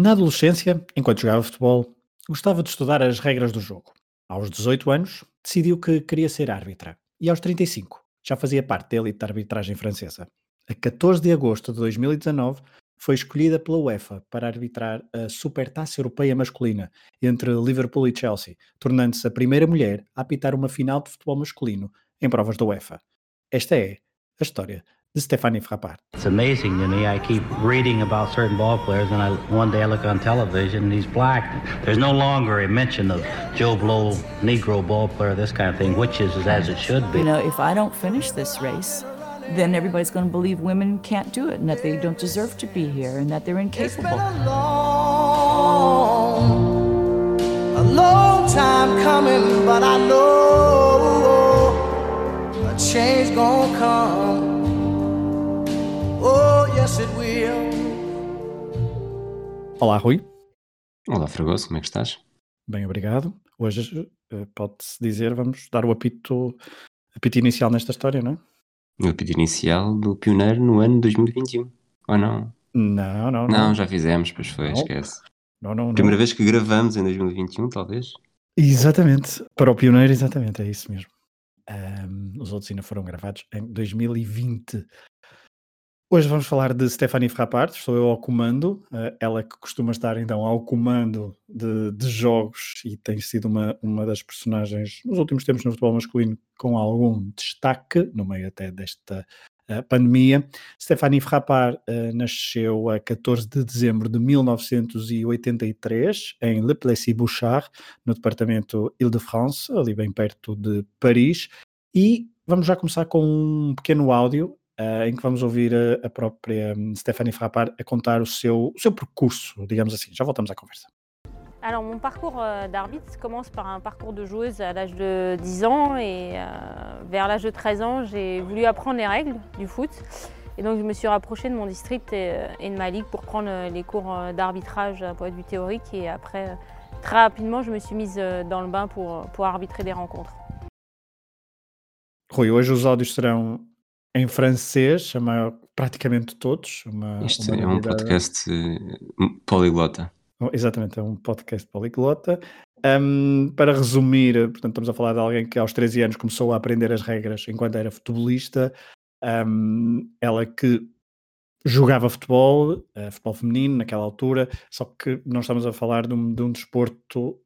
Na adolescência, enquanto jogava futebol, gostava de estudar as regras do jogo. Aos 18 anos, decidiu que queria ser árbitra. E aos 35, já fazia parte da elite da arbitragem francesa. A 14 de agosto de 2019, foi escolhida pela UEFA para arbitrar a Supertaça Europeia Masculina entre Liverpool e Chelsea, tornando-se a primeira mulher a apitar uma final de futebol masculino em provas da UEFA. Esta é a história de Stéphanie Frappard. It's amazing to me. I keep reading about certain ball players and one day I look on television and he's black. There's no longer a mention of Joe Blow, Negro ball player, this kind of thing, which is as it should be. You know, if I don't finish this race, then everybody's going to believe women can't do it and that they don't deserve to be here and that they're incapable. It's been a long time coming, but I know a change gonna come. Olá, Rui. Olá, Fragoso, como é que estás? Bem, obrigado. Hoje, pode-se dizer, vamos dar o apito inicial nesta história, não é? O apito inicial do pioneiro no ano 2021, ou não? Não. Não, já fizemos, pois foi, não. Esquece. Não. Primeira vez que gravamos em 2021, talvez? Exatamente, para o pioneiro, exatamente, é isso mesmo. Os outros ainda foram gravados em 2020. Hoje vamos falar de Stéphanie Frappard, estou eu ao comando, ela que costuma estar então ao comando de jogos e tem sido uma das personagens nos últimos tempos no futebol masculino com algum destaque, no meio até desta pandemia. Stéphanie Frappard nasceu a 14 de dezembro de 1983 em Le Plessis-Bochard, no departamento Île-de-France, ali bem perto de Paris, e vamos já começar com um pequeno áudio em que vamos ouvir a própria Stéphanie Frappard a contar o seu percurso, digamos assim. Já voltamos à conversa. Alors, mon parcours d'arbitre commence par un parcours de joueuse à l'âge de 10 ans et vers l'âge de 13 ans, j'ai voulu apprendre les règles du foot. Et donc, je me suis rapprochée de mon district et de ma ligue pour prendre les cours d'arbitrage à point de vue théorique. Et après, très rapidement, je me suis mise dans le bain pour arbitrer des rencontres. Rui, hoje os áudios serão em francês, praticamente todos. Isto é um podcast poliglota. Exatamente, é um podcast poliglota. Para resumir, portanto, estamos a falar de alguém que aos 13 anos começou a aprender as regras enquanto era futebolista. Ela que jogava futebol feminino naquela altura, só que não estamos a falar de um desporto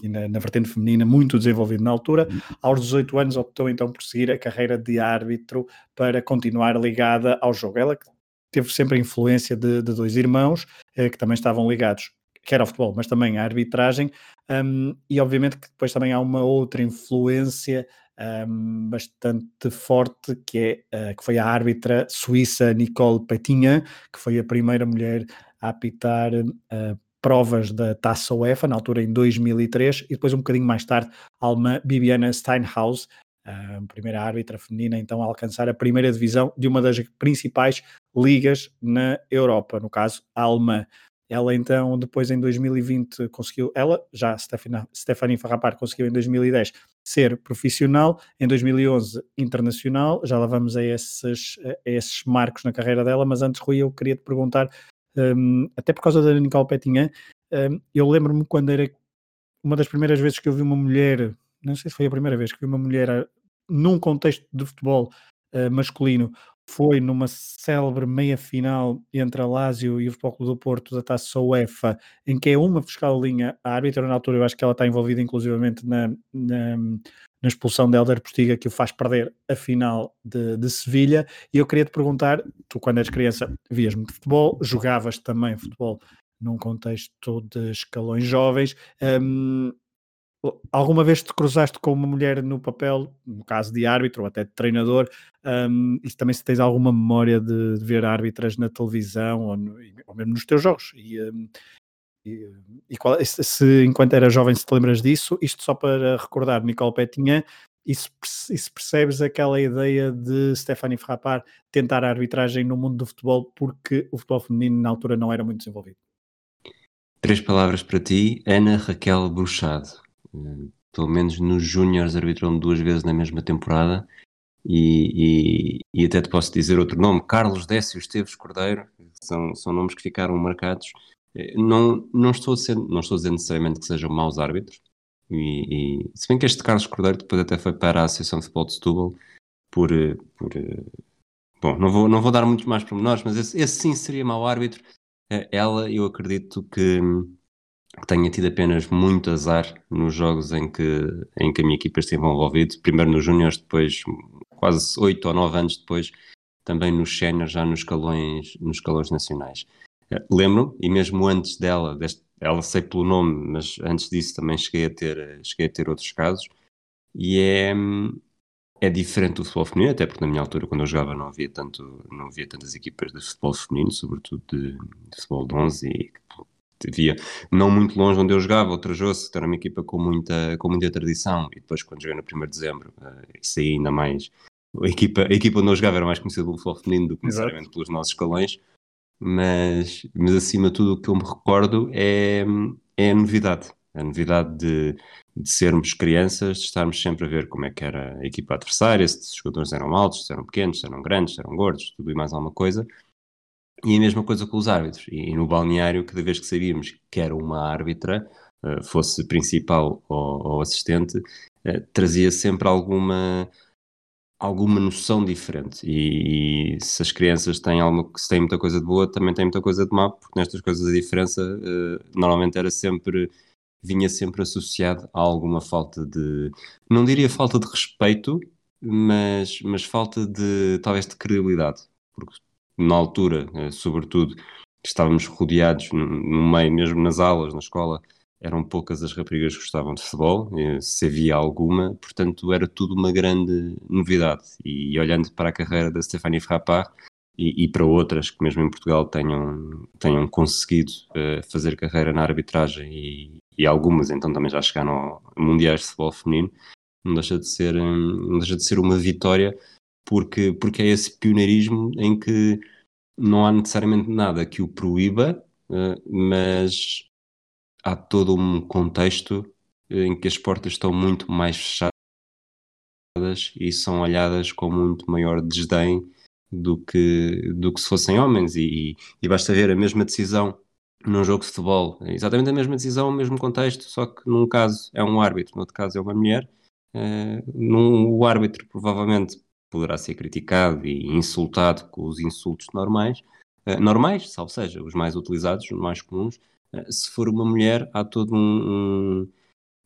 e na vertente feminina muito desenvolvido na altura. Aos 18 anos optou então por seguir a carreira de árbitro para continuar ligada ao jogo. Ela teve sempre a influência de dois irmãos que também estavam ligados, quer ao futebol, mas também à arbitragem, e obviamente que depois também há uma outra influência bastante forte, que foi a árbitra suíça Nicole Pétain, que foi a primeira mulher a apitar provas da Taça UEFA, na altura em 2003, e depois um bocadinho mais tarde a alemã Bibiana Steinhaus, a primeira árbitra feminina então a alcançar a primeira divisão de uma das principais ligas na Europa, no caso a alemã. Ela então depois em 2020 conseguiu, Stéphanie Frappard conseguiu em 2010 ser profissional, em 2011 internacional, já lá vamos a esses marcos na carreira dela, mas antes, Rui, eu queria te perguntar, até por causa da Nicole Pétain, eu lembro-me quando era uma das primeiras vezes que eu vi uma mulher, não sei se foi a primeira vez que vi uma mulher num contexto de futebol masculino, foi numa célebre meia-final entre a Lazio e o Futebol Clube do Porto da Taça UEFA, em que é uma fiscalinha a árbitra, na altura eu acho que ela está envolvida inclusivamente na expulsão de Hélder Postiga, que o faz perder a final de Sevilha. E eu queria te perguntar, tu quando eras criança vias muito futebol, jogavas também futebol num contexto de escalões jovens, alguma vez te cruzaste com uma mulher no papel, no caso de árbitro ou até de treinador, e também se tens alguma memória de ver árbitras na televisão ou mesmo nos teus jogos? E qual, se enquanto era jovem se te lembras disso, isto só para recordar Nicole Pétain, e se percebes aquela ideia de Stéphanie Frappard tentar a arbitragem no mundo do futebol porque o futebol feminino na altura não era muito desenvolvido? 3 palavras para ti, Ana Raquel Bruxado. Pelo menos nos Júniores arbitrou-me 2 vezes na mesma temporada, e até te posso dizer outro nome, Carlos Décio Esteves Cordeiro, são nomes que ficaram marcados Não estou a dizer necessariamente que sejam maus árbitros, e se bem que este Carlos Cordeiro depois até foi para a Associação de Futebol de Setúbal por bom, não vou dar muito mais pormenores, mas esse sim seria mau árbitro. Ela, eu acredito que tenha tido apenas muito azar nos jogos em que a minha equipa esteve envolvida, primeiro nos Júniores, depois quase 8 ou 9 anos depois, também nos Séniores, já nos escalões nacionais. Lembro, e mesmo antes dela, ela sei pelo nome, mas antes disso também cheguei a ter outros casos, e é diferente do futebol feminino, até porque na minha altura, quando eu jogava, não havia tantas equipas de futebol feminino, sobretudo de futebol de 11, e havia, não muito longe onde eu jogava, o Trajoso, que era uma equipa com muita tradição, e depois quando joguei no 1º de dezembro, isso aí ainda mais, a equipa onde eu jogava era mais conhecida pelo futebol feminino do que necessariamente pelos nossos escalões, mas acima de tudo o que eu me recordo é a novidade de sermos crianças, de estarmos sempre a ver como é que era a equipa adversária, se os jogadores eram altos, se eram pequenos, se eram grandes, se eram gordos, tudo e mais alguma coisa. E a mesma coisa com os árbitros, e no balneário, cada vez que sabíamos que era uma árbitra, fosse principal ou assistente, trazia sempre alguma noção diferente, e se as crianças têm muita coisa de boa, também têm muita coisa de má, porque nestas coisas a diferença normalmente vinha sempre associada a alguma falta de, não diria falta de respeito, mas falta de, talvez, de credibilidade, porque na altura, sobretudo, estávamos rodeados no meio, mesmo nas aulas, na escola, eram poucas as raparigas que gostavam de futebol, se havia alguma, portanto era tudo uma grande novidade. E olhando para a carreira da Stéphanie Frappard e para outras que mesmo em Portugal tenham conseguido fazer carreira na arbitragem, e algumas então também já chegaram a mundiais de futebol feminino, não deixa de ser uma vitória, porque é esse pioneirismo em que não há necessariamente nada que o proíba, mas há todo um contexto em que as portas estão muito mais fechadas e são olhadas com muito maior desdém do que se fossem homens, e basta ver a mesma decisão num jogo de futebol, é exatamente a mesma decisão, o mesmo contexto, só que num caso é um árbitro, no outro caso é uma mulher. O árbitro provavelmente poderá ser criticado e insultado com os insultos normais, salvo seja, os mais utilizados, os mais comuns. Se for uma mulher, há todo um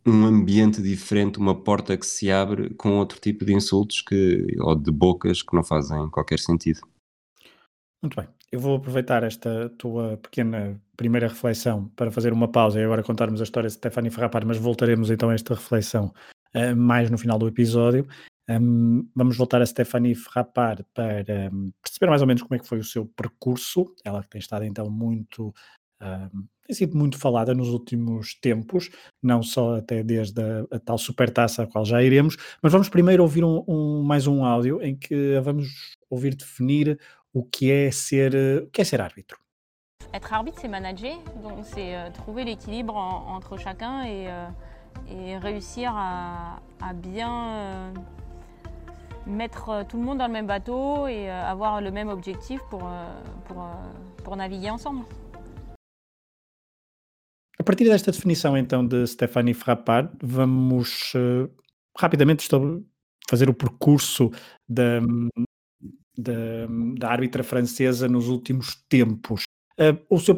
ambiente diferente, uma porta que se abre com outro tipo de insultos ou de bocas que não fazem qualquer sentido. Muito bem, eu vou aproveitar esta tua pequena primeira reflexão para fazer uma pausa e agora contarmos a história de Stéphanie Frappard, mas voltaremos então a esta reflexão mais no final do episódio. Vamos voltar a Stéphanie Frappard para perceber mais ou menos como é que foi o seu percurso, ela que tem estado então muito... tem sido muito falada nos últimos tempos, não só até desde a tal supertaça a qual já iremos, mas vamos primeiro ouvir mais um áudio em que vamos ouvir definir o que é ser árbitro. Être arbitre, c'est manager, donc c'est trouver l'équilibre entre chacun et réussir à bien mettre tout le monde dans le même bateau et avoir le même objectif pour naviguer ensemble. A partir desta definição, então, de Stéphanie Frappard, vamos rapidamente fazer o percurso da árbitra francesa nos últimos tempos. O seu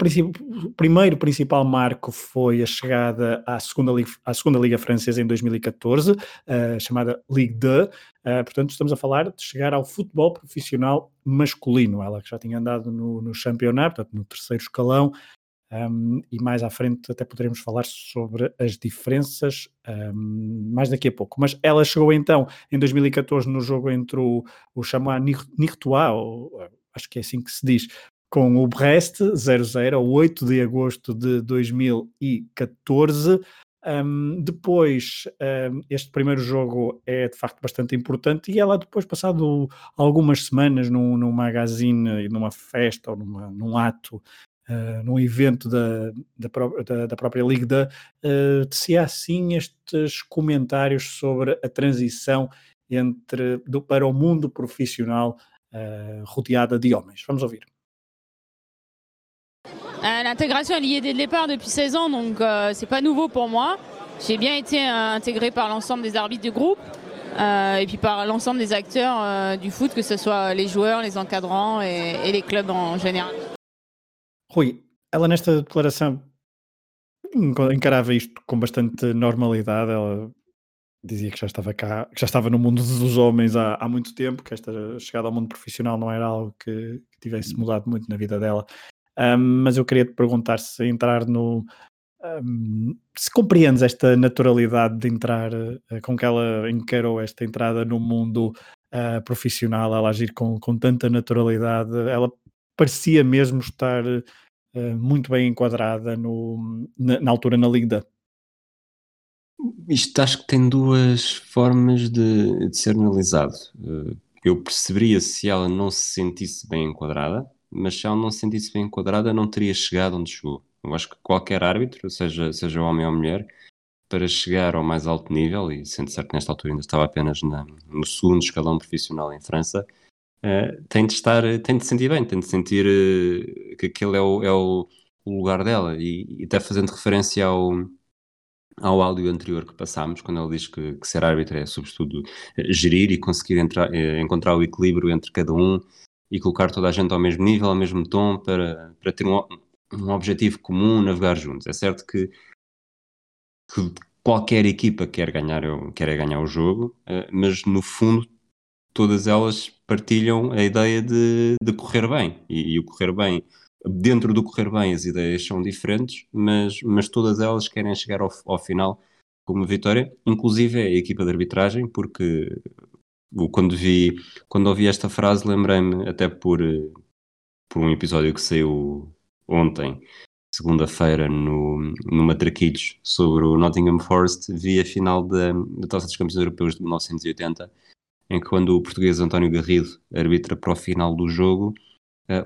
primeiro principal marco foi a chegada à segunda Liga Francesa em 2014, chamada Ligue 2. Portanto, estamos a falar de chegar ao futebol profissional masculino. Ela que já tinha andado no Championnat, portanto, no terceiro escalão. E mais à frente até poderemos falar sobre as diferenças mais daqui a pouco. Mas ela chegou então em 2014 no jogo entre o Chamois-Nicotois, acho que é assim que se diz, com o Brest, 0-0, 8 de agosto de 2014. Depois, este primeiro jogo é de facto bastante importante, e ela depois, passado algumas semanas num magazine, numa festa ou num ato, num evento da própria Ligue 2, tecia assim estes comentários sobre a transição para o mundo profissional rodeada de homens. Vamos ouvir. L'intégration est liée dès le départ depuis 16 ans, donc c'est pas nouveau pour moi. J'ai bien été intégrée par l'ensemble des arbitres du groupe et puis par l'ensemble des acteurs du foot, que ce soit les joueurs, les encadrants et les clubs en général. Rui, ela nesta declaração encarava isto com bastante normalidade. Ela dizia que já estava cá, que já estava no mundo dos homens há muito tempo, que esta chegada ao mundo profissional não era algo que tivesse mudado muito na vida dela. Mas eu queria te perguntar se entrar no... se compreendes esta naturalidade de entrar, com que ela encarou esta entrada no mundo profissional, ela agir com tanta naturalidade, ela parecia mesmo estar muito bem enquadrada na altura na Liga. Isto acho que tem duas formas de ser analisado. Eu perceberia se ela não se sentisse bem enquadrada, mas se ela não se sentisse bem enquadrada não teria chegado onde chegou. Eu acho que qualquer árbitro, seja homem ou mulher, para chegar ao mais alto nível, e sendo certo que nesta altura ainda estava apenas no segundo escalão profissional em França, tem de sentir bem, tem de sentir que aquele é o lugar dela. E até fazendo referência ao áudio anterior que passámos, quando ele diz que ser árbitro é, sobretudo, gerir e conseguir encontrar o equilíbrio entre cada um e colocar toda a gente ao mesmo nível, ao mesmo tom, para ter um objetivo comum, navegar juntos. É certo que qualquer equipa quer ganhar o jogo, mas no fundo todas elas partilham a ideia de correr bem, e o correr bem, dentro do correr bem as ideias são diferentes, mas todas elas querem chegar ao final com uma vitória, inclusive a equipa de arbitragem, porque quando ouvi esta frase lembrei-me até por um episódio que saiu ontem, segunda-feira, no Matraquilhos, sobre o Nottingham Forest. Vi a final da Taça dos Campeões Europeus de 1980, em que, quando o português António Garrido arbitra para o final do jogo,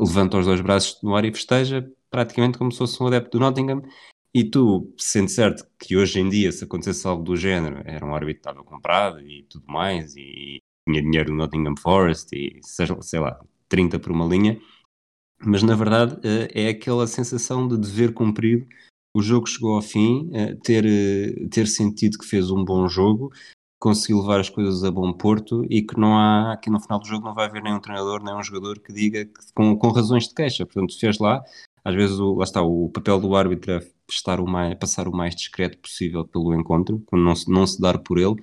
levanta os dois braços no ar e festeja, praticamente como se fosse um adepto do Nottingham. E tu, sendo certo que hoje em dia, se acontecesse algo do género, era um árbitro que estava comprado e tudo mais, e tinha dinheiro do Nottingham Forest, e sei lá, 30 por uma linha. Mas, na verdade, é aquela sensação de dever cumprido. O jogo chegou ao fim, ter sentido que fez um bom jogo, conseguiu levar as coisas a bom porto, e que não há, que no final do jogo não vai haver nenhum treinador, nenhum jogador que diga com razões de queixa. Portanto, fez lá. Às vezes, lá está, o papel do árbitro é passar o mais discreto possível pelo encontro, não se dar por ele,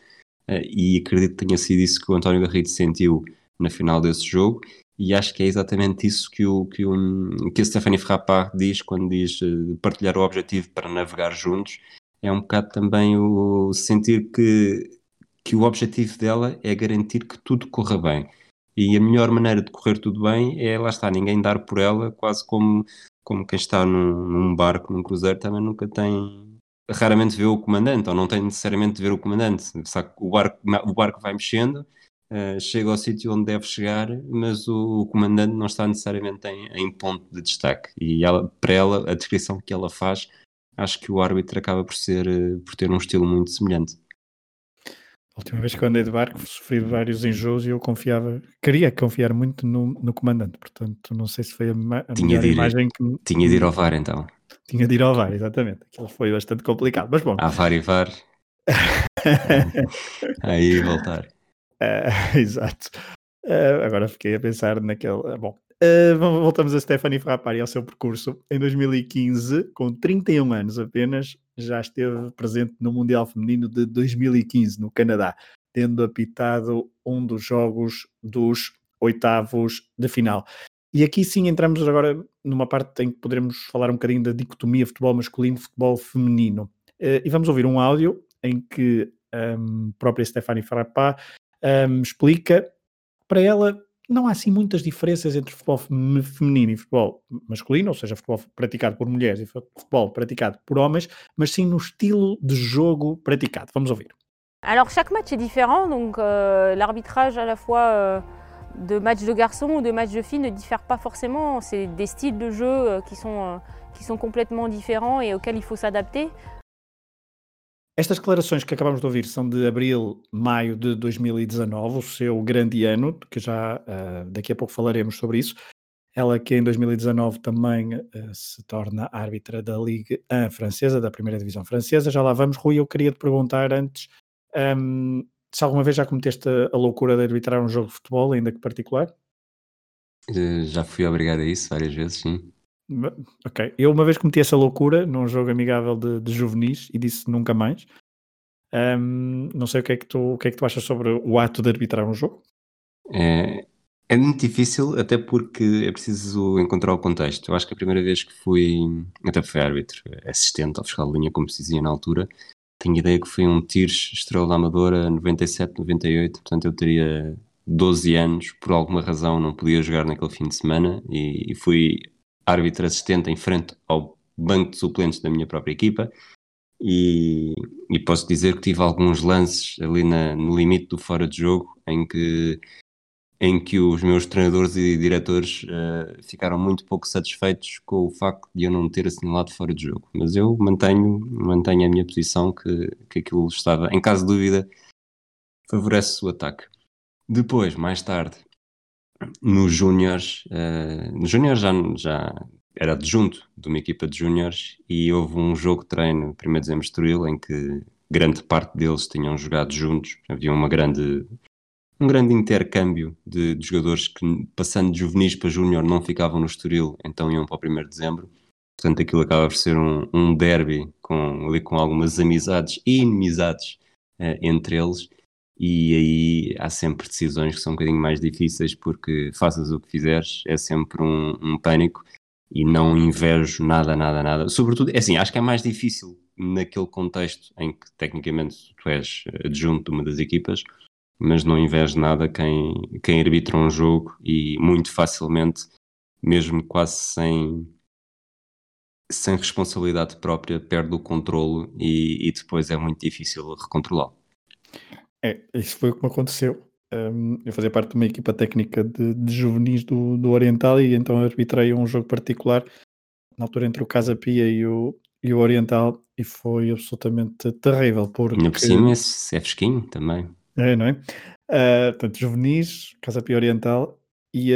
e acredito que tenha sido isso que o António Garrido sentiu na final desse jogo. E acho que é exatamente isso que a Stéphanie Frappard diz quando diz partilhar o objetivo para navegar juntos. É um bocado também o sentir que o objetivo dela é garantir que tudo corra bem. E a melhor maneira de correr tudo bem é, lá está, ninguém dar por ela, quase como quem está num barco, num cruzeiro, também nunca tem... Raramente vê o comandante, ou não tem necessariamente de ver o comandante. O barco vai mexendo... chega ao sítio onde deve chegar, mas o comandante não está necessariamente em ponto de destaque. E para ela, a descrição que ela faz, acho que o árbitro acaba por ter um estilo muito semelhante. A última vez que eu andei de barco, sofri vários enjoos e eu queria confiar muito no comandante. Portanto, não sei se foi a melhor imagem que... Tinha de ir ao VAR, então. Tinha de ir ao VAR, exatamente. Aquilo foi bastante complicado, mas bom. Há VAR e VAR. Aí voltar. Exato. Agora fiquei a pensar naquele... Bom, voltamos a Stéphanie Frappard e ao seu percurso. Em 2015, com 31 anos apenas, já esteve presente no Mundial Feminino de 2015, no Canadá, tendo apitado um dos jogos dos oitavos de final. E aqui sim entramos agora numa parte em que poderemos falar um bocadinho da dicotomia futebol masculino e futebol feminino. E vamos ouvir um áudio em que a própria Stéphanie Frappard explica, para ela não há assim muitas diferenças entre futebol feminino e futebol masculino, ou seja, futebol praticado por mulheres e futebol praticado por homens, mas sim no estilo de jogo praticado. Vamos ouvir. Alors chaque match est différent, donc l'arbitrage à la fois de matchs de garçons ou de matchs de filles ne diffère pas forcément, c'est des styles de jeu qui sont complètement différents et auxquels il faut s'adapter. Estas declarações que acabamos de ouvir são de abril, maio de 2019, o seu grande ano, que já daqui a pouco falaremos sobre isso. Ela que em 2019 também se torna árbitra da Ligue 1 francesa, da primeira divisão francesa. Já lá vamos, Rui, eu queria te perguntar antes se alguma vez já cometeste a loucura de arbitrar um jogo de futebol, ainda que particular? Já fui obrigado a isso várias vezes, sim. Ok, eu uma vez cometi essa loucura num jogo amigável de juvenis e disse nunca mais. Não sei o que é que tu achas sobre o ato de arbitrar um jogo. É muito difícil, até porque é preciso encontrar o contexto. Eu acho que a primeira vez que fui, até fui árbitro, assistente ao fiscal de linha, como se dizia na altura, tenho ideia que foi um Tires Estrela da Amadora 97, 98, portanto eu teria 12 anos, por alguma razão não podia jogar naquele fim de semana e fui árbitro assistente em frente ao banco de suplentes da minha própria equipa e posso dizer que tive alguns lances ali no limite do fora de jogo em que os meus treinadores e diretores ficaram muito pouco satisfeitos com o facto de eu não ter assinalado fora de jogo. Mas eu mantenho a minha posição que aquilo estava, em caso de dúvida, favorece o ataque. Depois, mais tarde, nos Júniores já era adjunto de uma equipa de Júniores e houve um jogo de treino, primeiro de Estoril, em que grande parte deles tinham jogado juntos, havia um grande intercâmbio de jogadores que, passando de juvenis para júnior, não ficavam no Estoril, então iam para o 1º de dezembro. Portanto, aquilo acaba por ser um derby com algumas amizades e inimizades entre eles. E aí há sempre decisões que são um bocadinho mais difíceis, porque faças o que fizeres, é sempre um pânico e não invejo nada. Sobretudo, é assim, acho que é mais difícil naquele contexto em que, tecnicamente, tu és adjunto de uma das equipas, mas não invejo nada quem arbitra um jogo e muito facilmente, mesmo quase sem responsabilidade própria, perde o controlo e depois é muito difícil recontrolá-lo. Isso foi o que me aconteceu. Eu fazia parte de uma equipa técnica de juvenis do Oriental e então arbitrei um jogo particular na altura entre o Casa Pia e o Oriental e foi absolutamente terrível. Porque... E por cima é fresquinho também. É, não é? Portanto, juvenis, Casa Pia Oriental e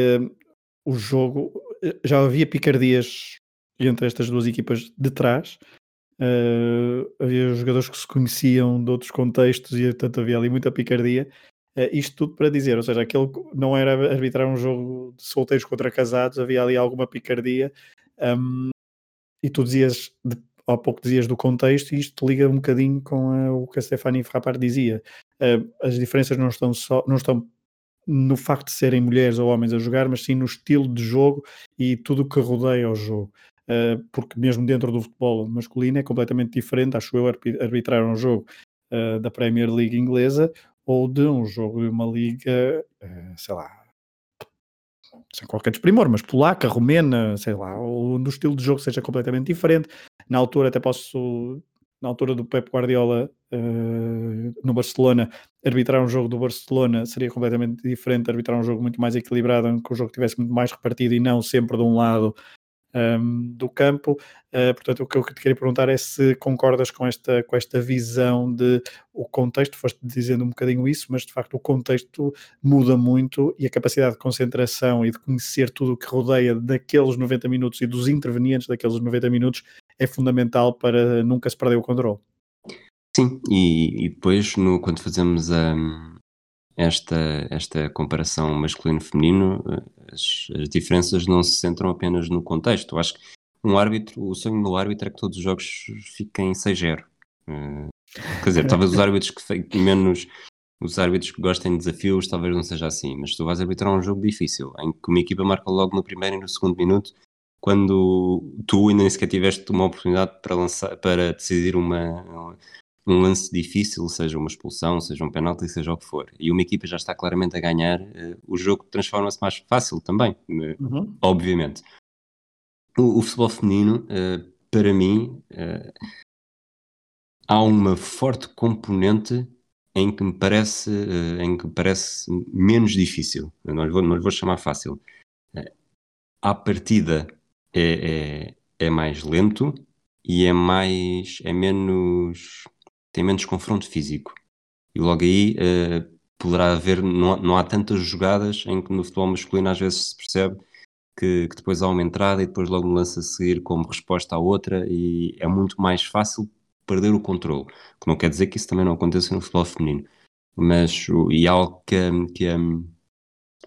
o jogo, já havia picardias entre estas duas equipas de trás, havia jogadores que se conheciam de outros contextos e portanto havia ali muita picardia, isto tudo para dizer, ou seja, aquele não era arbitrar um jogo de solteiros contra casados, havia ali alguma picardia e tu dizias há pouco dizias do contexto e isto liga um bocadinho com o que a Stéphanie Frappard dizia. As diferenças não estão no facto de serem mulheres ou homens a jogar, mas sim no estilo de jogo e tudo o que rodeia o jogo, porque mesmo dentro do futebol masculino é completamente diferente, acho eu, arbitrar um jogo da Premier League inglesa ou de um jogo de uma liga, sei lá, sem qualquer desprimor, mas polaca, romena, sei lá, ou no estilo de jogo seja completamente diferente. Na altura do Pep Guardiola no Barcelona, arbitrar um jogo do Barcelona seria completamente diferente, arbitrar um jogo muito mais equilibrado, em que o jogo estivesse muito mais repartido e não sempre de um lado do campo. Portanto, o que eu te queria perguntar é se concordas com esta visão de o contexto, foste dizendo um bocadinho isso, mas de facto o contexto muda muito e a capacidade de concentração e de conhecer tudo o que rodeia daqueles 90 minutos e dos intervenientes daqueles 90 minutos é fundamental para nunca se perder o controle. Sim, e depois quando fazemos esta comparação masculino-feminino, as diferenças não se centram apenas no contexto. Eu acho que o sonho do árbitro é que todos os jogos fiquem 6-0. Quer dizer, talvez os árbitros que menos... Os árbitros que gostem de desafios talvez não seja assim, mas tu vais arbitrar um jogo difícil, em que uma equipa marca logo no primeiro e no segundo minuto, quando tu ainda nem sequer tiveste uma oportunidade para decidir um lance difícil, seja uma expulsão, seja um penalti, seja o que for, e uma equipa já está claramente a ganhar, o jogo transforma-se mais fácil também, obviamente. O futebol feminino, para mim, há uma forte componente em que me parece menos difícil, não lhe vou chamar fácil. À partida é mais lento e tem menos confronto físico e logo aí poderá haver, não há tantas jogadas em que no futebol masculino às vezes se percebe que depois há uma entrada e depois logo um lance a seguir como resposta à outra, e é muito mais fácil perder o controle, que não quer dizer que isso também não aconteça no futebol feminino, mas e algo que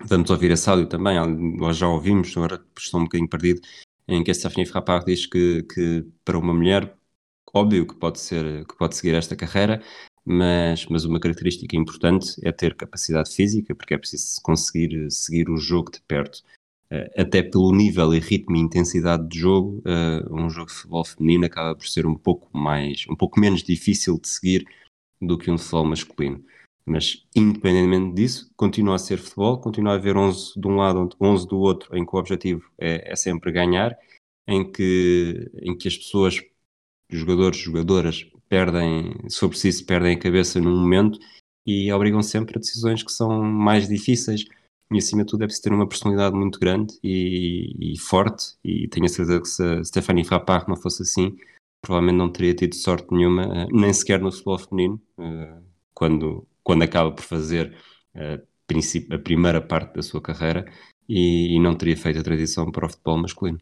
vamos ouvir a Sádio também, nós já ouvimos, agora estou um bocadinho perdido, em que a Safia Frappard diz que para uma mulher, óbvio que pode seguir esta carreira, mas uma característica importante é ter capacidade física, porque é preciso conseguir seguir o jogo de perto. Até pelo nível e ritmo e intensidade de jogo, um jogo de futebol feminino acaba por ser um pouco menos difícil de seguir do que um futebol masculino. Mas, independentemente disso, continua a ser futebol, continua a haver 11 de um lado, 11 do outro, em que o objetivo é sempre ganhar, em que as pessoas, jogadores, jogadoras, perdem, sobre si se perdem a cabeça num momento e obrigam sempre a decisões que são mais difíceis. E acima de tudo é preciso ter uma personalidade muito grande e forte, e tenho a certeza que se a Stéphanie Frappard não fosse assim, provavelmente não teria tido sorte nenhuma, nem sequer no futebol feminino, quando acaba por fazer a primeira parte da sua carreira, e não teria feito a transição para o futebol masculino.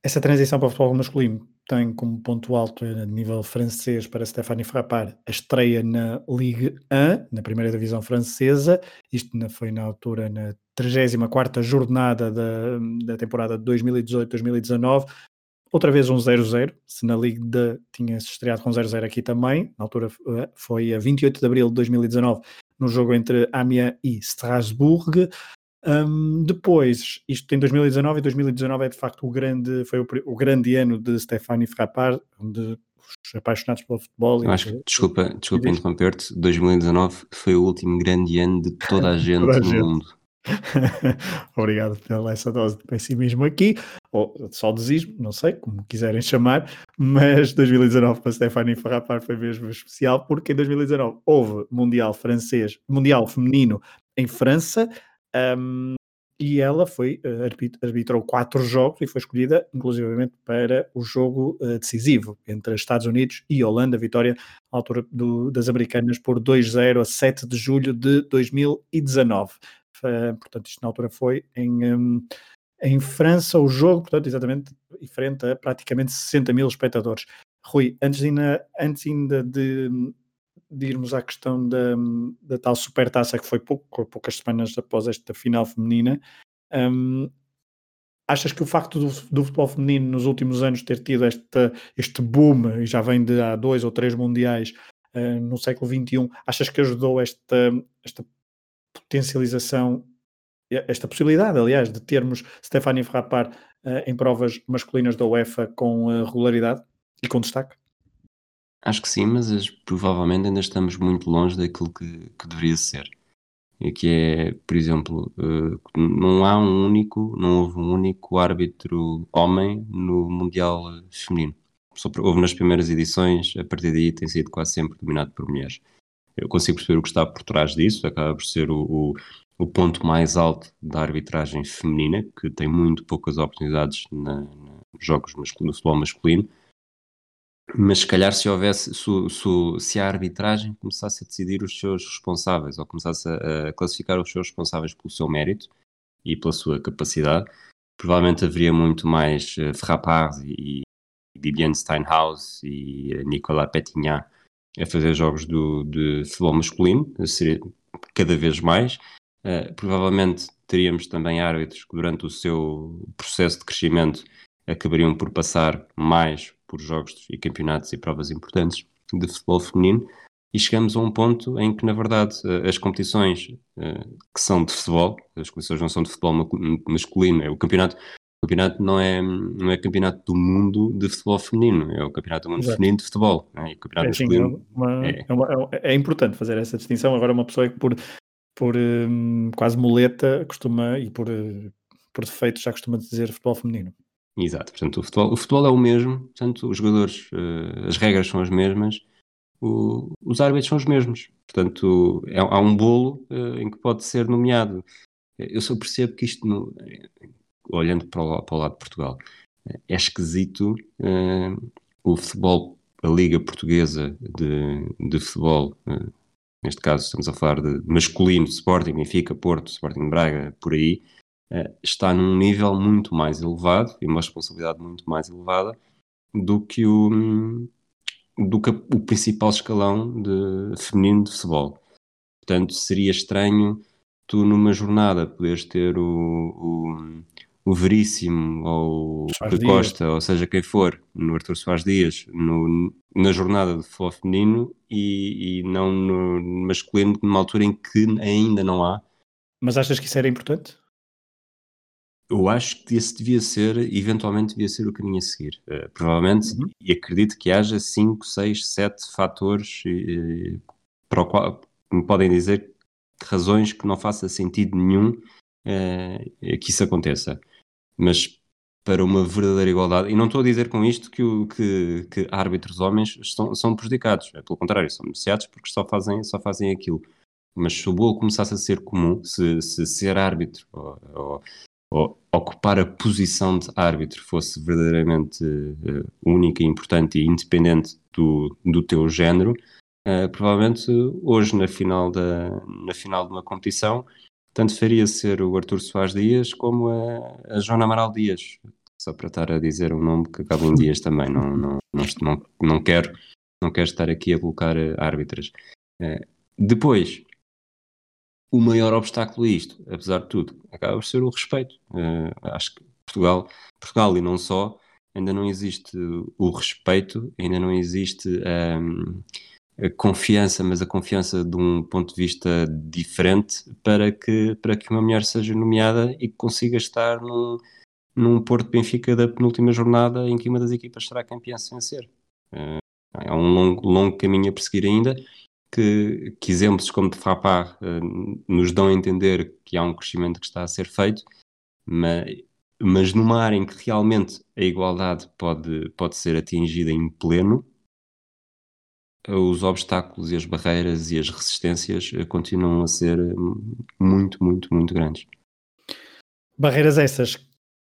Essa transição para o futebol masculino tem como ponto alto a nível francês para Stéphanie Frappard a estreia na Ligue 1, na primeira divisão francesa. Isto foi na altura, na 34ª jornada da temporada de 2018-2019, outra vez um 0-0, se na Ligue 1 tinha-se estreado com 0-0 aqui também, na altura foi a 28 de abril de 2019, no jogo entre Amiens e Strasbourg. Depois, isto em 2019, e 2019 é de facto o grande ano de Stéphanie Frappard, onde os apaixonados pelo futebol... Desculpa interromper-te, 2019 foi o último grande ano de toda a gente no mundo. Obrigado pela essa dose de pessimismo aqui, ou de saudosismo, não sei, como quiserem chamar, mas 2019 para Stéphanie Frappard foi mesmo especial, porque em 2019 houve Mundial Feminino em França, e ela arbitrou 4 jogos e foi escolhida inclusivamente para o jogo decisivo entre Estados Unidos e Holanda, vitória à altura das americanas por 2-0 a 7 de julho de 2019. Portanto, isto na altura foi em França o jogo, portanto, exatamente frente a praticamente 60 mil espectadores. Rui, antes ainda de irmos à questão da tal supertaça que foi poucas semanas após esta final feminina, achas que o facto do futebol feminino nos últimos anos ter tido este boom, e já vem de há 2 ou 3 mundiais no século XXI, achas que ajudou esta potencialização, esta possibilidade, aliás, de termos Stéphanie Frappard em provas masculinas da UEFA com regularidade e com destaque? Acho que sim, mas provavelmente ainda estamos muito longe daquilo que deveria ser. E que é, por exemplo, não houve um único árbitro homem no Mundial Feminino. Houve nas primeiras edições, a partir daí tem sido quase sempre dominado por mulheres. Eu consigo perceber o que está por trás disso, acaba por ser o ponto mais alto da arbitragem feminina, que tem muito poucas oportunidades nos jogos no futebol masculino. Mas se calhar se a arbitragem começasse a decidir os seus responsáveis, ou começasse a classificar os seus responsáveis pelo seu mérito e pela sua capacidade, provavelmente haveria muito mais Frappard e Bibiane Steinhaus e Nicolas Pétignan a fazer jogos de futebol masculino, seria cada vez mais. Provavelmente teríamos também árbitros que durante o seu processo de crescimento acabariam por passar mais por jogos e campeonatos e provas importantes de futebol feminino, e chegamos a um ponto em que, na verdade, as competições que são de futebol, as competições não são de futebol masculino, é o campeonato não é campeonato do mundo de futebol feminino, é o campeonato do mundo feminino de futebol, né? E o campeonato masculino é importante fazer essa distinção. Agora, uma pessoa que por quase muleta costuma, e por defeito já costuma dizer futebol feminino. Exato, portanto o futebol é o mesmo, portanto os jogadores, as regras são as mesmas, os árbitros são os mesmos, portanto há um bolo em que pode ser nomeado. Eu só percebo que isto, olhando para o lado de Portugal, é esquisito o futebol, a Liga Portuguesa de Futebol, neste caso estamos a falar de masculino, Sporting, Benfica, Porto, Sporting Braga, por aí, está num nível muito mais elevado e uma responsabilidade muito mais elevada do que o principal escalão de feminino de futebol. Portanto, seria estranho tu numa jornada poderes ter o Veríssimo ou o Rui Costa, ou seja quem for, no Artur Soares Dias, na jornada de futebol feminino e não no masculino, numa altura em que ainda não há. Mas achas que isso era importante? Eu acho que esse devia ser o caminho a seguir. Provavelmente, e acredito que haja 5, 6, 7 fatores para o qual me podem dizer razões que não faça sentido nenhum que isso aconteça. Mas para uma verdadeira igualdade, e não estou a dizer com isto que árbitros homens são prejudicados, pelo contrário, são beneficiados porque só fazem aquilo. Mas se o bolo começasse a ser comum, se ser árbitro ou ocupar a posição de árbitro fosse verdadeiramente única, importante e independente do teu género, provavelmente hoje na final de uma competição tanto faria ser o Artur Soares Dias como a Joana Amaral Dias, só para estar a dizer um nome que acaba em Dias também, não quero estar aqui a colocar árbitras. Depois, o maior obstáculo a isto, apesar de tudo, acaba por ser o respeito. Acho que Portugal e não só, ainda não existe o respeito, ainda não existe a confiança, mas a confiança de um ponto de vista diferente para que uma mulher seja nomeada e que consiga estar num Porto Benfica da penúltima jornada em que uma das equipas será campeã sem ser. É um longo caminho a perseguir ainda. Que exemplos como de Frappard nos dão a entender que há um crescimento que está a ser feito, mas numa área em que realmente a igualdade pode ser atingida em pleno, os obstáculos e as barreiras e as resistências continuam a ser muito, muito, muito grandes. Barreiras essas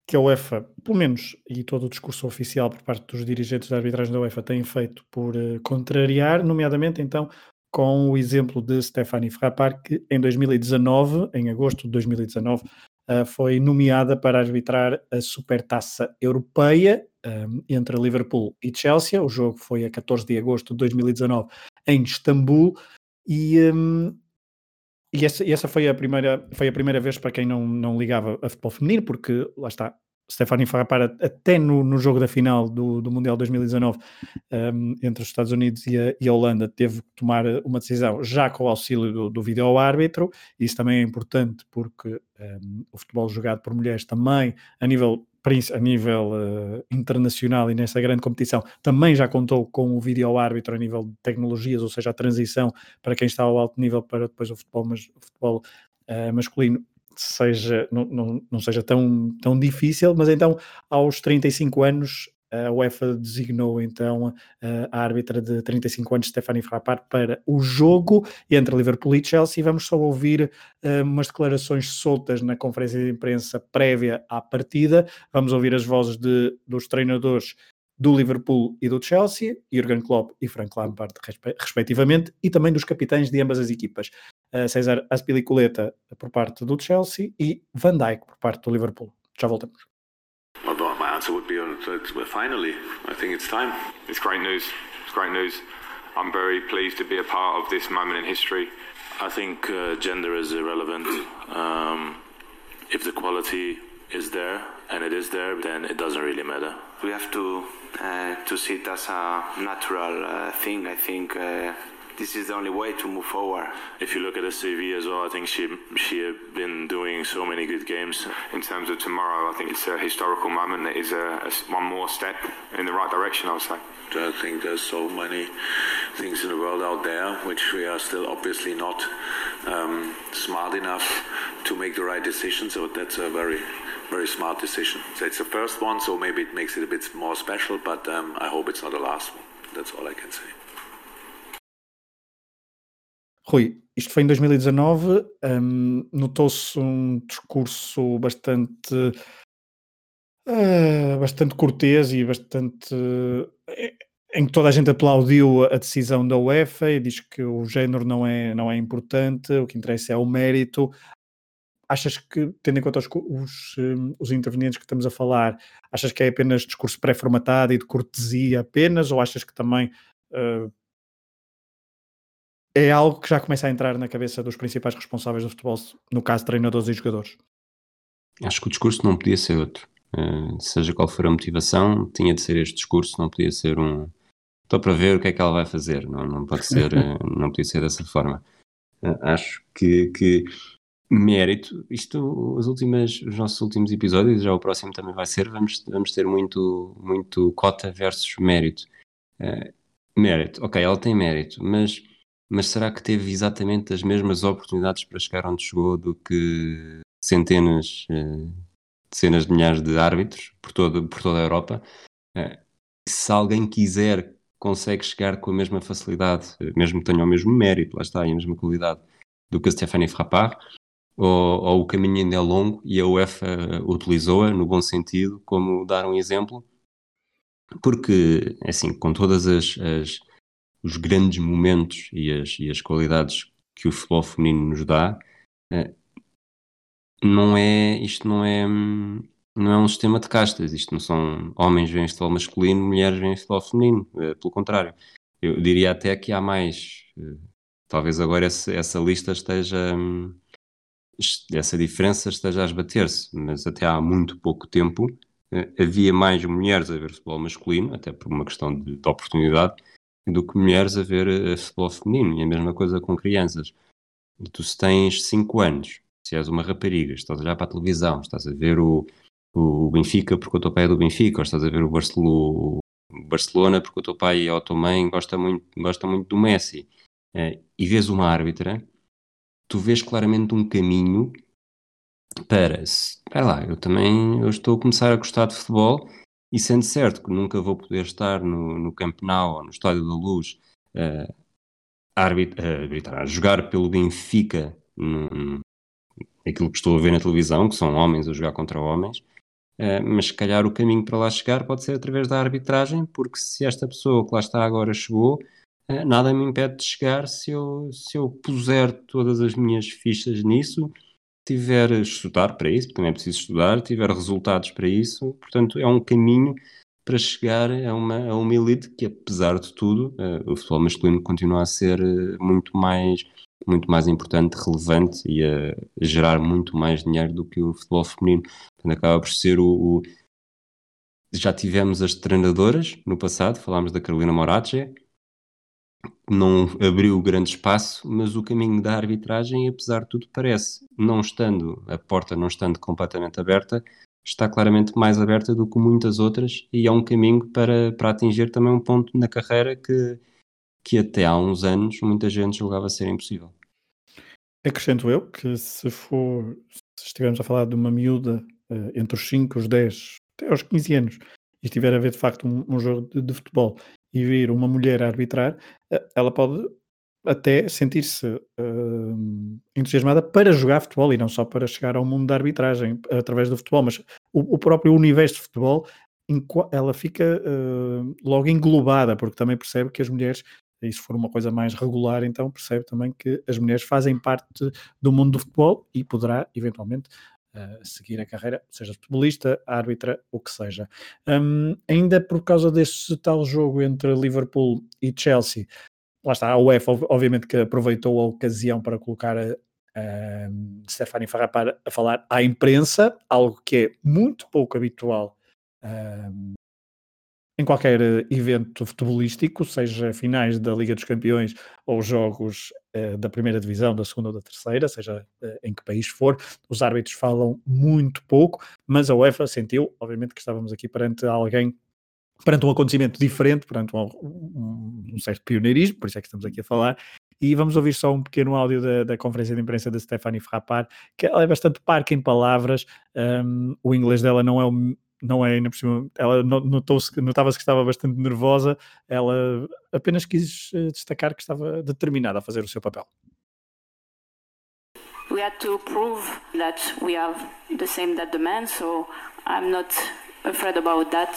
que a UEFA, pelo menos, e todo o discurso oficial por parte dos dirigentes da arbitragem da UEFA têm feito por contrariar, nomeadamente então com o exemplo de Stéphanie Frappard, que em 2019, em agosto de 2019, foi nomeada para arbitrar a Supertaça Europeia entre Liverpool e Chelsea. O jogo foi a 14 de agosto de 2019 em Istambul e essa foi a primeira vez para quem não ligava a futebol feminino, porque lá está, Stéphanie Frappard até no jogo da final do Mundial 2019 entre os Estados Unidos e a Holanda teve que tomar uma decisão já com o auxílio do vídeo-árbitro. Isso também é importante porque o futebol jogado por mulheres também a nível internacional e nessa grande competição também já contou com o vídeo-árbitro a nível de tecnologias, ou seja, a transição para quem está ao alto nível para depois o futebol, mas o futebol masculino não seja tão difícil. Mas então aos 35 anos a UEFA designou então a árbitra de 35 anos Stéphanie Frappard para o jogo entre Liverpool e Chelsea. Vamos só ouvir umas declarações soltas na conferência de imprensa prévia à partida. Vamos ouvir as vozes dos treinadores do Liverpool e do Chelsea, Jürgen Klopp e Frank Lampard respectivamente, e também dos capitães de ambas as equipas, César Azpilicueta por parte do Chelsea e Van Dijk por parte do Liverpool. Já voltamos. My answer would be finally. I think it's time. It's great news. I'm very pleased to be a part of this moment in history. I think gender is irrelevant. If the quality is there, and it is there, then it doesn't really matter. We have to see it as a natural thing. I think. This is the only way to move forward. If you look at her CV as well, I think she has been doing so many good games. In terms of tomorrow, I think it's a historical moment. It is one more step in the right direction, I would say. I think there's so many things in the world out there which we are still obviously not smart enough to make the right decision. So that's a very, very smart decision. So it's the first one, so maybe it makes it a bit more special, but I hope it's not the last one. That's all I can say. Rui, isto foi em 2019, notou-se um discurso bastante cortês e bastante... em que toda a gente aplaudiu a decisão da UEFA e diz que o género não é importante, o que interessa é o mérito. achas que, tendo em conta os intervenientes que estamos a falar, achas que é apenas discurso pré-formatado e de cortesia apenas, ou achas que também é algo que já começa a entrar na cabeça dos principais responsáveis do futebol, no caso treinadores e jogadores? Acho que o discurso não podia ser outro. Seja qual for a motivação, tinha de ser este discurso, não podia ser um... Estou para ver o que é que ela vai fazer, não pode ser, não podia ser dessa forma. Acho que mérito, isto, os nossos últimos episódios, já o próximo também vai ser, vamos ter muito cota versus mérito. Mérito, ok, ela tem mérito, mas será que teve exatamente as mesmas oportunidades para chegar onde chegou do que dezenas de milhares de árbitros por toda a Europa? Se alguém quiser, consegue chegar com a mesma facilidade, mesmo que tenha o mesmo mérito, lá está, e a mesma qualidade do que a Stéphanie Frappard, ou o caminho ainda é longo, e a UEFA utilizou-a, no bom sentido, como dar um exemplo, porque, assim, com todas os grandes momentos e as qualidades que o futebol feminino nos dá, isto não é um sistema de castas, isto não são homens veem futebol masculino, mulheres veem futebol feminino, pelo contrário. Eu diria até que há mais, talvez agora essa lista esteja, essa diferença esteja a esbater-se, mas até há muito pouco tempo havia mais mulheres a ver futebol masculino, até por uma questão de oportunidade, do que mulheres a ver futebol feminino, e a mesma coisa com crianças. E tu, se tens 5 anos, se és uma rapariga, estás a olhar para a televisão, estás a ver o Benfica porque o teu pai é do Benfica, ou estás a ver o Barcelona porque o teu pai ou a tua mãe gosta muito do Messi, e vês uma árbitra, tu vês claramente um caminho para, espera lá, eu estou a começar a gostar de futebol, e sendo certo que nunca vou poder estar no Camp Nou ou no Estádio da Luz a jogar pelo Benfica, aquilo que estou a ver na televisão, que são homens a jogar contra homens, mas se calhar o caminho para lá chegar pode ser através da arbitragem, porque se esta pessoa que lá está agora chegou, nada me impede de chegar se eu puser todas as minhas fichas nisso, tiver a estudar para isso, porque também é preciso estudar, tiver resultados para isso, portanto é um caminho para chegar a uma elite que, apesar de tudo, o futebol masculino continua a ser muito mais importante, relevante, e a gerar muito mais dinheiro do que o futebol feminino. Portanto, acaba por ser Já tivemos as treinadoras no passado, falámos da Carolina Moracce, não abriu grande espaço, mas o caminho da arbitragem, apesar de tudo, parece, a porta não estando completamente aberta, está claramente mais aberta do que muitas outras, e é um caminho para atingir também um ponto na carreira que até há uns anos muita gente julgava ser impossível. Acrescento eu que se estivermos a falar de uma miúda entre os 5, os 10, até aos 15 anos, e estiver a ver de facto um jogo de futebol e vir uma mulher a arbitrar, ela pode até sentir-se entusiasmada para jogar futebol, e não só para chegar ao mundo da arbitragem através do futebol, mas o próprio universo de futebol, ela fica logo englobada, porque também percebe que as mulheres, e se for uma coisa mais regular, então percebe também que as mulheres fazem parte do mundo do futebol, e poderá eventualmente seguir a carreira, seja futebolista, árbitra, o que seja. Ainda por causa desse tal jogo entre Liverpool e Chelsea, lá está, a UEFA obviamente que aproveitou a ocasião para colocar a Stéphanie Frappard a falar à imprensa, algo que é muito pouco habitual em qualquer evento futebolístico, seja finais da Liga dos Campeões ou jogos da primeira divisão, da segunda ou da terceira, seja em que país for, os árbitros falam muito pouco, mas a UEFA sentiu, obviamente, que estávamos aqui perante um acontecimento diferente, perante um certo pioneirismo, por isso é que estamos aqui a falar, e vamos ouvir só um pequeno áudio da conferência de imprensa da Stéphanie Frappard, que ela é bastante parca em palavras, o inglês dela não é, ainda por cima, ela notava-se que estava bastante nervosa, ela apenas quis destacar que estava determinada a fazer o seu papel. We had to prove that we have the same that the men, so I'm not afraid about that.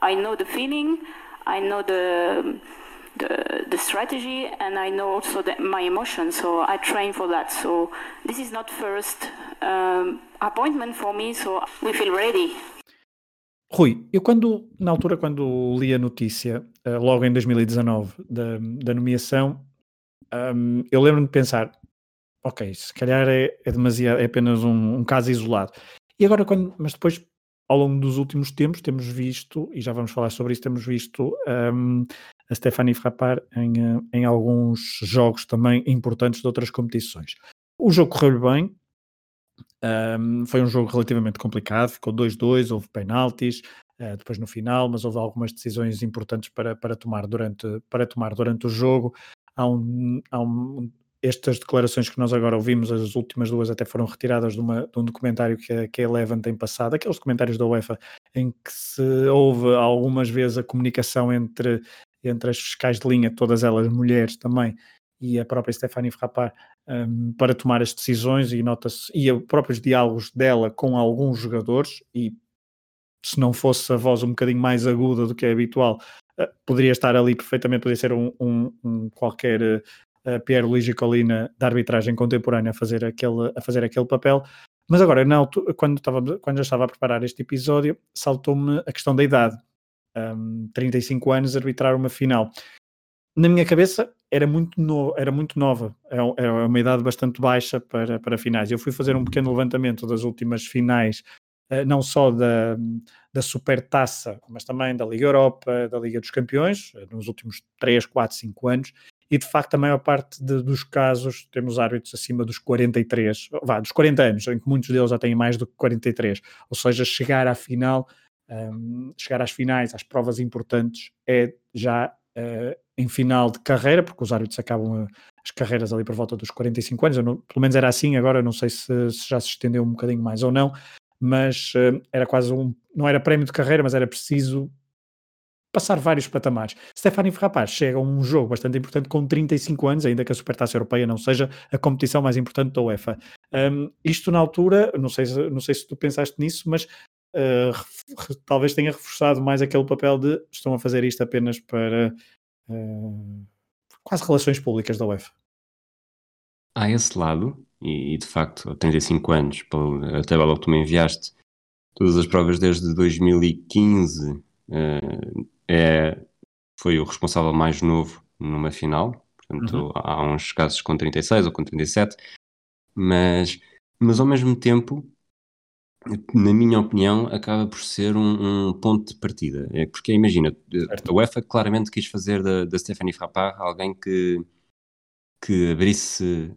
I know the feeling, I know the the strategy, and I know also that my emotions, so I train for that. So this is not first appointment for me, so we feel ready. Rui, eu na altura quando li a notícia, logo em 2019, da nomeação, eu lembro-me de pensar, ok, se calhar é demasiado, é apenas um caso isolado. E agora mas depois, ao longo dos últimos tempos, temos visto, e já vamos falar sobre isso, temos visto a Stéphanie Frappart em alguns jogos também importantes de outras competições. O jogo correu-lhe bem. Foi um jogo relativamente complicado, ficou 2-2, houve penaltis depois no final, mas houve algumas decisões importantes para tomar durante o jogo. Estas declarações que nós agora ouvimos, as últimas duas até foram retiradas de um documentário que a Eleven tem passado, aqueles documentários da UEFA em que se houve algumas vezes a comunicação entre as fiscais de linha, todas elas mulheres também, e a própria Stéphanie Frappart para tomar as decisões, e nota-se, e os próprios diálogos dela com alguns jogadores, e se não fosse a voz um bocadinho mais aguda do que é habitual, poderia estar ali perfeitamente, poderia ser um qualquer Pierluigi Collina da arbitragem contemporânea a fazer aquele papel. Mas agora, quando eu estava a preparar este episódio, saltou-me a questão da idade. 35 anos, arbitrar uma final. Na minha cabeça era muito nova, era uma idade bastante baixa para finais. Eu fui fazer um pequeno levantamento das últimas finais, não só da Supertaça, mas também da Liga Europa, da Liga dos Campeões, nos últimos 3, 4, 5 anos, e de facto a maior parte dos casos temos árbitros acima dos 40 anos, em que muitos deles já têm mais do que 43, ou seja, chegar às finais, às provas importantes, é já... em final de carreira, porque os árbitros acabam as carreiras ali por volta dos 45 anos, pelo menos era assim, agora não sei se já se estendeu um bocadinho mais ou não, mas era quase não era prémio de carreira, mas era preciso passar vários patamares. Stéphanie Frappart chega a um jogo bastante importante com 35 anos, ainda que a Supertaça Europeia não seja a competição mais importante da UEFA. Isto na altura, não sei se tu pensaste nisso, mas talvez tenha reforçado mais aquele papel de estão a fazer isto apenas para... quase relações públicas da UEFA. Há esse lado, e de facto, há 35 anos, pela tabela que tu me enviaste, todas as provas desde 2015, foi o responsável mais novo numa final, portanto Há uns casos com 36 ou com 37, mas ao mesmo tempo, na minha opinião, acaba por ser um ponto de partida. É porque, imagina, certo, a UEFA claramente quis fazer da Stéphanie Frappart alguém que abrisse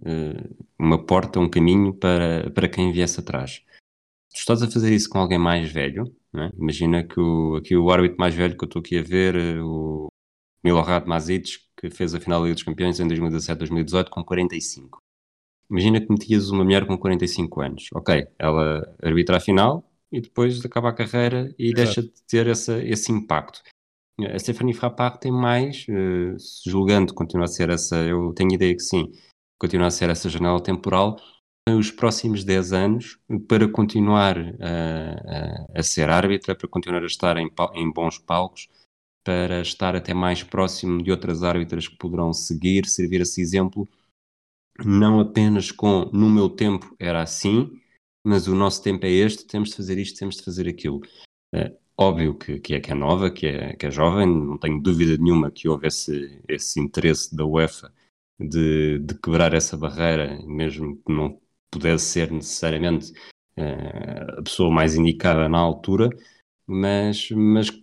uma porta, um caminho para quem viesse atrás. Tu estás a fazer isso com alguém mais velho, não é? Imagina que aqui o árbitro mais velho que eu estou aqui a ver, o Milorad Mazic, que fez a final da Liga dos Campeões em 2017-2018 com 45. Imagina que metias uma mulher com 45 anos. Ok, ela arbitra a final e depois acaba a carreira e deixa de ter esse impacto. A Stéphanie Frappart tem mais, julgando continua a ser essa, eu tenho ideia que sim, continua a ser essa janela temporal, os próximos 10 anos para continuar a ser árbitra, para continuar a estar em bons palcos, para estar até mais próximo de outras árbitras que poderão servir esse exemplo. Não apenas com, no meu tempo era assim, mas o nosso tempo é este, temos de fazer isto, temos de fazer aquilo. Óbvio que é nova, que é jovem, não tenho dúvida nenhuma que houve esse interesse da UEFA de quebrar essa barreira, mesmo que não pudesse ser necessariamente a pessoa mais indicada na altura, mas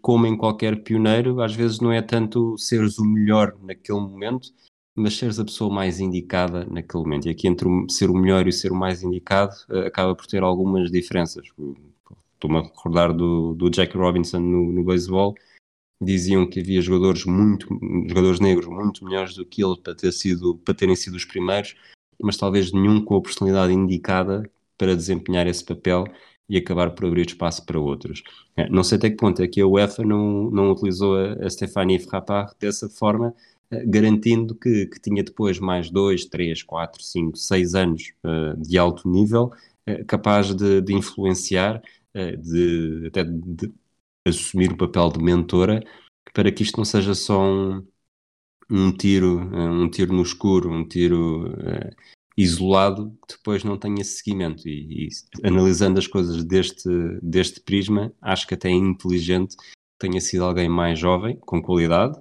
como em qualquer pioneiro, às vezes não é tanto seres o melhor naquele momento, mas seres a pessoa mais indicada naquele momento. E aqui entre ser o melhor e ser o mais indicado acaba por ter algumas diferenças. Estou-me a recordar do Jackie Robinson no beisebol. Diziam que havia jogadores negros muito melhores do que ele para terem sido os primeiros, mas talvez nenhum com a personalidade indicada para desempenhar esse papel e acabar por abrir espaço para outros. Não sei até que ponto é que a UEFA não utilizou a Stéphanie Frappart dessa forma, garantindo que tinha depois mais 2, 3, 4, 5, 6 anos de alto nível, capaz de influenciar, até de assumir o papel de mentora, para que isto não seja só um tiro no escuro, um tiro isolado, que depois não tenha seguimento. E analisando as coisas deste prisma, acho que até é inteligente que tenha sido alguém mais jovem, com qualidade,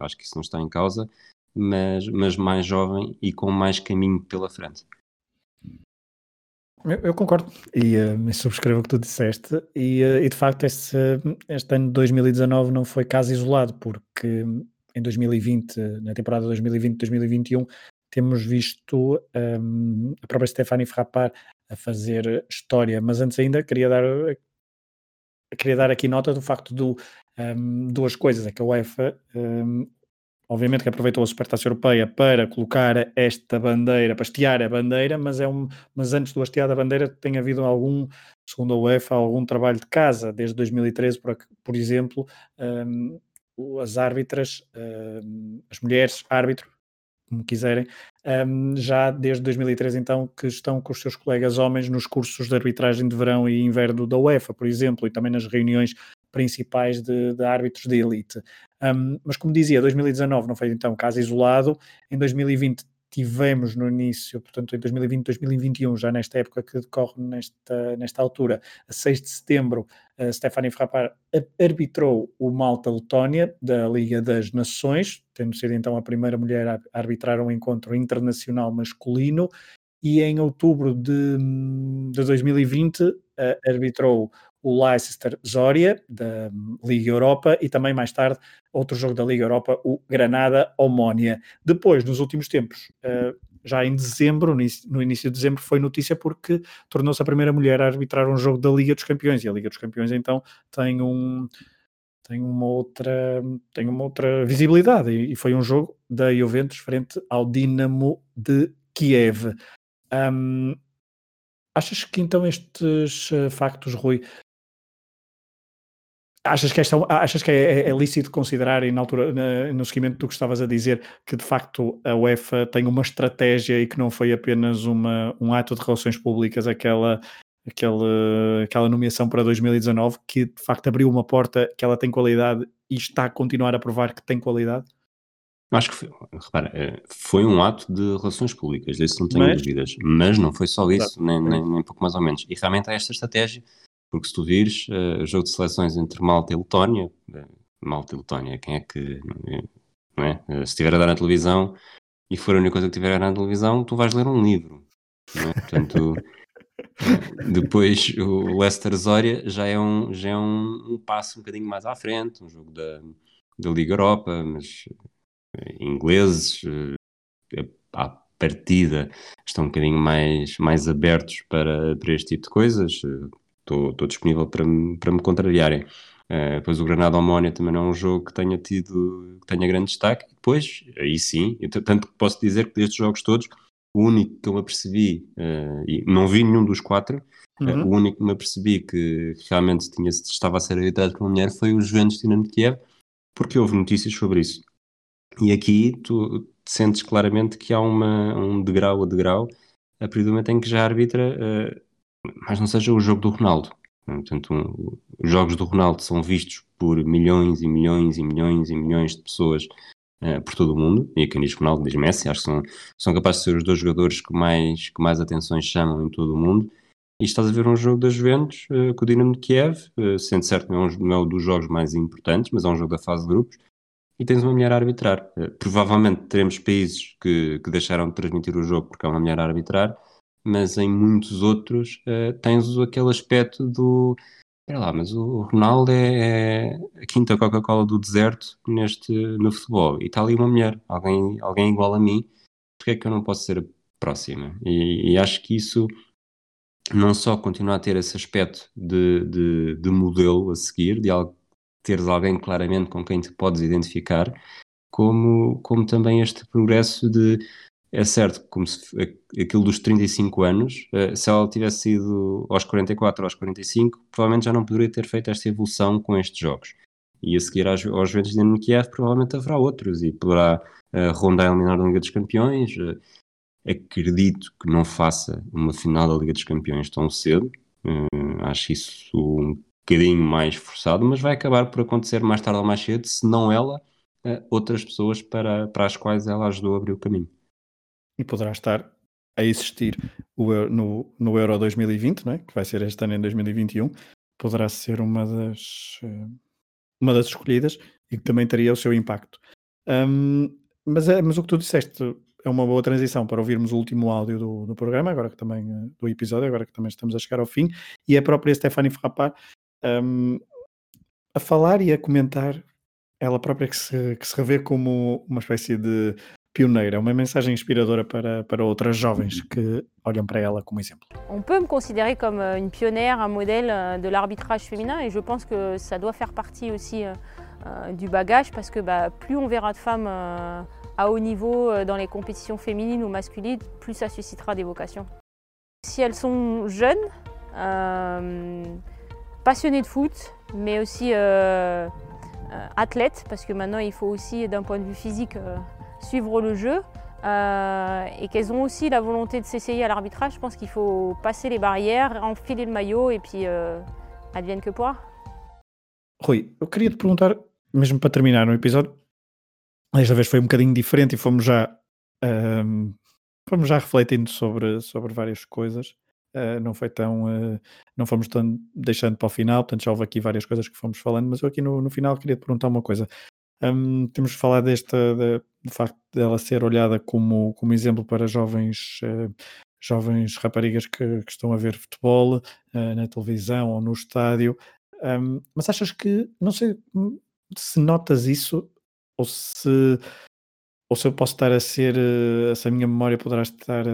acho que isso não está em causa, mas mais jovem e com mais caminho pela frente. Eu concordo e subscrevo o que tu disseste e de facto este ano de 2019 não foi caso isolado, porque em 2020, na temporada 2020-2021, temos visto a própria Stéphanie Frappard a fazer história, mas antes ainda queria dar aqui nota do facto de duas coisas, é que a UEFA obviamente que aproveitou a Supertaça Europeia para colocar esta bandeira, para hastear a bandeira, mas antes do hastear da bandeira tem havido algum, segundo a UEFA, algum trabalho de casa. Desde 2013, por exemplo, as árbitras, as mulheres árbitro, como quiserem, já desde 2013 então que estão com os seus colegas homens nos cursos de arbitragem de verão e inverno da UEFA, por exemplo, e também nas reuniões principais de árbitros de elite. Mas como dizia, 2019 não foi então caso isolado. Em 2020 tivemos no início, portanto em 2020, 2021, já nesta época que decorre nesta altura, a 6 de setembro, Stéphanie Frappard arbitrou o Malta-Letónia da Liga das Nações, tendo sido então a primeira mulher a arbitrar um encontro internacional masculino, e em outubro de 2020 arbitrou o Leicester Zorya, da Liga Europa, e também mais tarde outro jogo da Liga Europa, o Granada Omonia. Depois, nos últimos tempos, já em dezembro, no início de dezembro, foi notícia porque tornou-se a primeira mulher a arbitrar um jogo da Liga dos Campeões, e a Liga dos Campeões então tem uma outra visibilidade, e foi um jogo da Juventus frente ao Dinamo de Kiev. Achas que então estes factos, Rui, Achas que é lícito considerar, e na altura, no seguimento do que estavas a dizer, que de facto a UEFA tem uma estratégia e que não foi apenas um ato de relações públicas aquela nomeação para 2019, que de facto abriu uma porta, que ela tem qualidade e está a continuar a provar que tem qualidade? Acho que foi, repara, foi um ato de relações públicas, disso não tenho dúvidas, mas não foi só isso, nem pouco mais ou menos. E realmente há esta estratégia. Porque se tu vires o jogo de seleções entre Malta e Letónia, quem é que, não é? Se estiver a dar na televisão e for a única coisa que estiver a dar na televisão, tu vais ler um livro, não é? Portanto, depois o Leicester Zorya já é um passo um bocadinho mais à frente, um jogo da Liga Europa, mas ingleses à partida estão um bocadinho mais abertos para este tipo de coisas. Estou disponível para me contrariarem. Depois o Granada Omonia também não é um jogo que tenha grande destaque. Depois, aí sim, tanto que posso dizer que destes jogos todos, o único que eu me apercebi, e não vi nenhum dos quatro, o único que me apercebi que realmente estava a ser arbitrado por uma mulher foi o Juventus Dinamo de Kiev, porque houve notícias sobre isso. E aqui tu sentes claramente que há um degrau a degrau, a partir do momento em que já arbitra... mas não seja o jogo do Ronaldo. Portanto, os jogos do Ronaldo são vistos por milhões e milhões e milhões e milhões de pessoas por todo o mundo, e quem diz Ronaldo diz Messi, acho que são capazes de ser os dois jogadores que mais atenções chamam em todo o mundo, e estás a ver um jogo da Juventus com o Dinamo de Kiev, sendo certo não é um dos jogos mais importantes, mas é um jogo da fase de grupos, e tens uma mulher a arbitrar. Provavelmente teremos países que deixaram de transmitir o jogo porque há uma mulher a arbitrar, mas em muitos outros tens aquele aspecto do... Espera lá, mas o Ronaldo é a quinta Coca-Cola do deserto no futebol. E está ali uma mulher, alguém igual a mim. Porque é que eu não posso ser a próxima? E acho que isso não só continua a ter esse aspecto de modelo a seguir, de teres alguém claramente com quem te podes identificar, como também este progresso de... É certo, como se aquilo dos 35 anos, se ela tivesse sido aos 44 ou aos 45, provavelmente já não poderia ter feito esta evolução com estes jogos. E a seguir aos Juventus de Dinamo de Kiev, provavelmente haverá outros, e poderá rondar a eliminar da Liga dos Campeões. Acredito que não faça uma final da Liga dos Campeões tão cedo. Acho isso um bocadinho mais forçado, mas vai acabar por acontecer mais tarde ou mais cedo, se não ela, outras pessoas para as quais ela ajudou a abrir o caminho. E poderá estar a existir no Euro 2020, não é? Que vai ser este ano em 2021, poderá ser uma das escolhidas e que também teria o seu impacto. Mas o que tu disseste é uma boa transição para ouvirmos o último áudio do programa, do episódio, agora que também estamos a chegar ao fim, e a própria Stéphanie Frappart a falar e a comentar, ela própria que se revê como uma espécie de pioneira, uma mensagem inspiradora para outras jovens que olham para ela como exemplo. On peut me considérer comme une pionnière, un modèle de l'arbitrage féminin, et je pense que ça doit faire partie aussi du bagage, parce que plus on verra de femmes à haut niveau dans les compétitions féminines ou masculines, plus ça suscitera des vocations. Si elles sont jeunes, passionnées de foot, mais aussi athlètes, parce que maintenant il faut aussi d'un point de vue physique suivre le jeu, et qu'elles ont aussi la volonté de s'essayer à l'arbitrage, je pense qu'il faut passer les barrières, enfiler le maillot et puis advienne que pourra. Rui, eu queria te perguntar, mesmo para terminar o episódio, desta vez foi um bocadinho diferente e fomos já refletindo sobre várias coisas, não fomos tão deixando para o final, portanto já houve aqui várias coisas que fomos falando, mas eu aqui no final queria te perguntar uma coisa. Temos falado do facto dela ser olhada como exemplo para jovens raparigas que estão a ver futebol na televisão ou no estádio, mas achas que, não sei se notas isso ou se eu posso estar a ser, se a minha memória poderá estar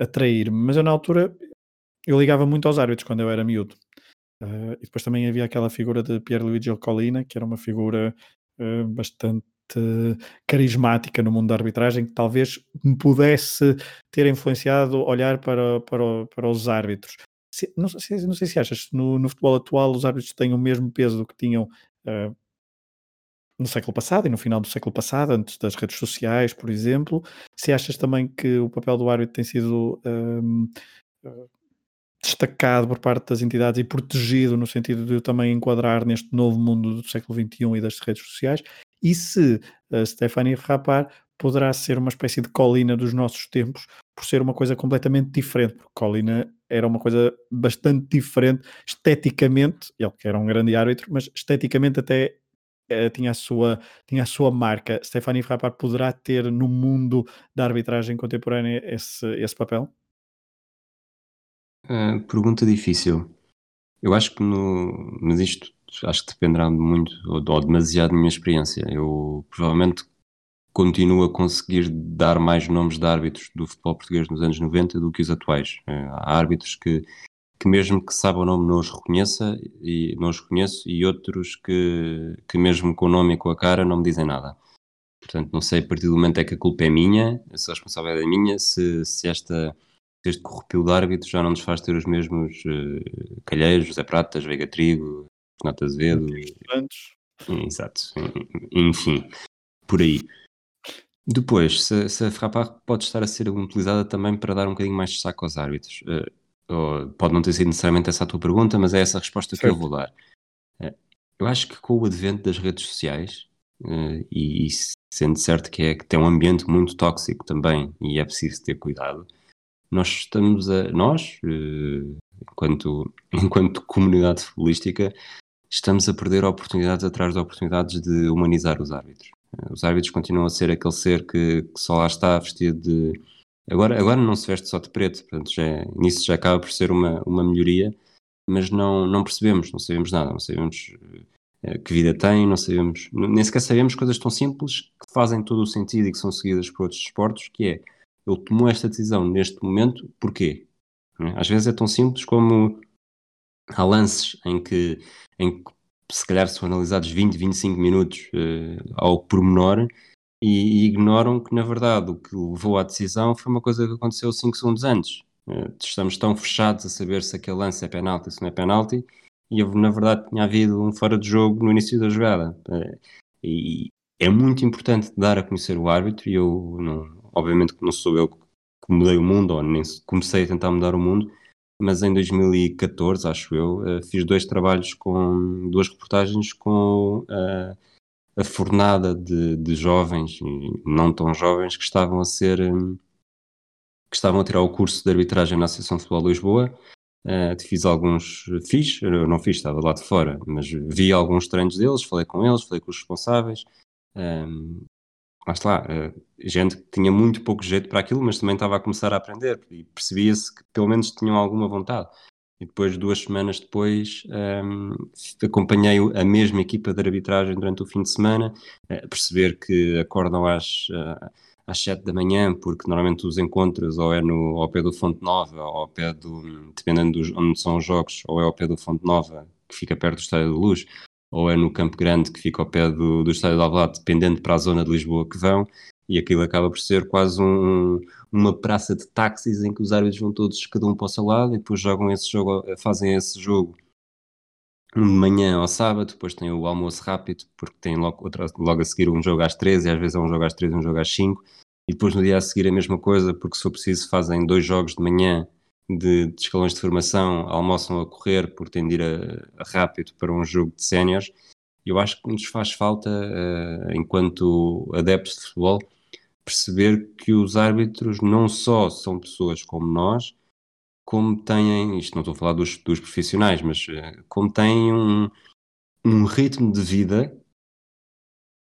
a trair-me, mas eu na altura eu ligava muito aos árbitros quando eu era miúdo, e depois também havia aquela figura de Pierluigi Colina, que era uma figura bastante carismática no mundo da arbitragem, que talvez me pudesse ter influenciado olhar para os árbitros. Não sei se achas que no futebol atual os árbitros têm o mesmo peso do que tinham no século passado e no final do século passado, antes das redes sociais, por exemplo. Se achas também que o papel do árbitro tem sido destacado por parte das entidades e protegido no sentido de eu também enquadrar neste novo mundo do século XXI e das redes sociais, e se a Stéphanie Frappart poderá ser uma espécie de Colina dos nossos tempos, por ser uma coisa completamente diferente, porque Colina era uma coisa bastante diferente esteticamente, ele que era um grande árbitro, mas esteticamente até tinha a sua marca. Stéphanie Frappart poderá ter no mundo da arbitragem contemporânea esse papel? Pergunta difícil. Eu acho que mas isto acho que dependerá muito ou demasiado da minha experiência. Eu provavelmente continuo a conseguir dar mais nomes de árbitros do futebol português nos anos 90 do que os atuais. Há árbitros que mesmo que saiba o nome não os reconheço, e outros que mesmo com o nome e com a cara não me dizem nada. Portanto, não sei a partir do momento é que a culpa é minha, se a responsabilidade é minha, se este corrupio de árbitro já não nos faz ter os mesmos Calheiros, José Pratas, Veiga Trigo, Renato Azevedo. Exato. Enfim, por aí. Depois, se a Frappart pode estar a ser utilizada também para dar um bocadinho mais de saco aos árbitros. Pode não ter sido necessariamente essa a tua pergunta, mas é essa a resposta que eu vou dar. Eu acho que com o advento das redes sociais, e sendo certo que tem um ambiente muito tóxico também, e é preciso ter cuidado, nós, enquanto comunidade futebolística, estamos a perder oportunidades atrás de oportunidades de humanizar os árbitros. Os árbitros continuam a ser aquele ser que só lá está vestido de... Agora não se veste só de preto, portanto, nisso já acaba por ser uma melhoria, mas não percebemos, não sabemos nada, não sabemos que vida tem, não sabemos, nem sequer sabemos coisas tão simples que fazem todo o sentido e que são seguidas por outros esportes, que é: ele tomou esta decisão neste momento, porquê? Às vezes é tão simples como há lances em que se calhar são analisados 20, 25 minutos ao pormenor e ignoram que, na verdade, o que levou à decisão foi uma coisa que aconteceu 5 segundos antes. Estamos tão fechados a saber se aquele lance é penalti ou se não é penalti, e na verdade tinha havido um fora de jogo no início da jogada. E é muito importante dar a conhecer o árbitro, e eu não... Obviamente que não sou eu que mudei o mundo, ou nem comecei a tentar mudar o mundo, mas em 2014, acho eu, fiz 2 trabalhos com 2 reportagens com a fornada de jovens e não tão jovens que estavam a ser, que estavam a tirar o curso de arbitragem na Associação de Futebol de Lisboa. Eu não fiz, estava lá de fora, mas vi alguns treinos deles, falei com os responsáveis, gente que tinha muito pouco jeito para aquilo, mas também estava a começar a aprender e percebia-se que pelo menos tinham alguma vontade. E depois, 2 semanas depois, acompanhei a mesma equipa de arbitragem durante o fim de semana, a perceber que acordam às 7 da manhã, porque normalmente os encontros ou é ao pé do Fonte Nova, ou ao pé do, dependendo de onde são os jogos, ou é ao pé do Fonte Nova, que fica perto do Estádio da Luz, ou é no Campo Grande, que fica ao pé do Estádio de Alvalade, dependendo para a zona de Lisboa que vão, e aquilo acaba por ser quase uma praça de táxis em que os árbitros vão todos, cada um para o seu lado, e depois fazem esse jogo de manhã ao sábado, depois tem o almoço rápido, porque tem logo a seguir um jogo às 13, e às vezes é um jogo às 3, um jogo às 5, e depois no dia a seguir a mesma coisa, porque se for preciso fazem 2 jogos de manhã de escalões de formação, almoçam a correr porque têm de ir a rápido para um jogo de séniores. Eu acho que nos faz falta, enquanto adeptos de futebol, perceber que os árbitros não só são pessoas como nós, como têm, isto não estou a falar dos profissionais, mas como têm um ritmo de vida,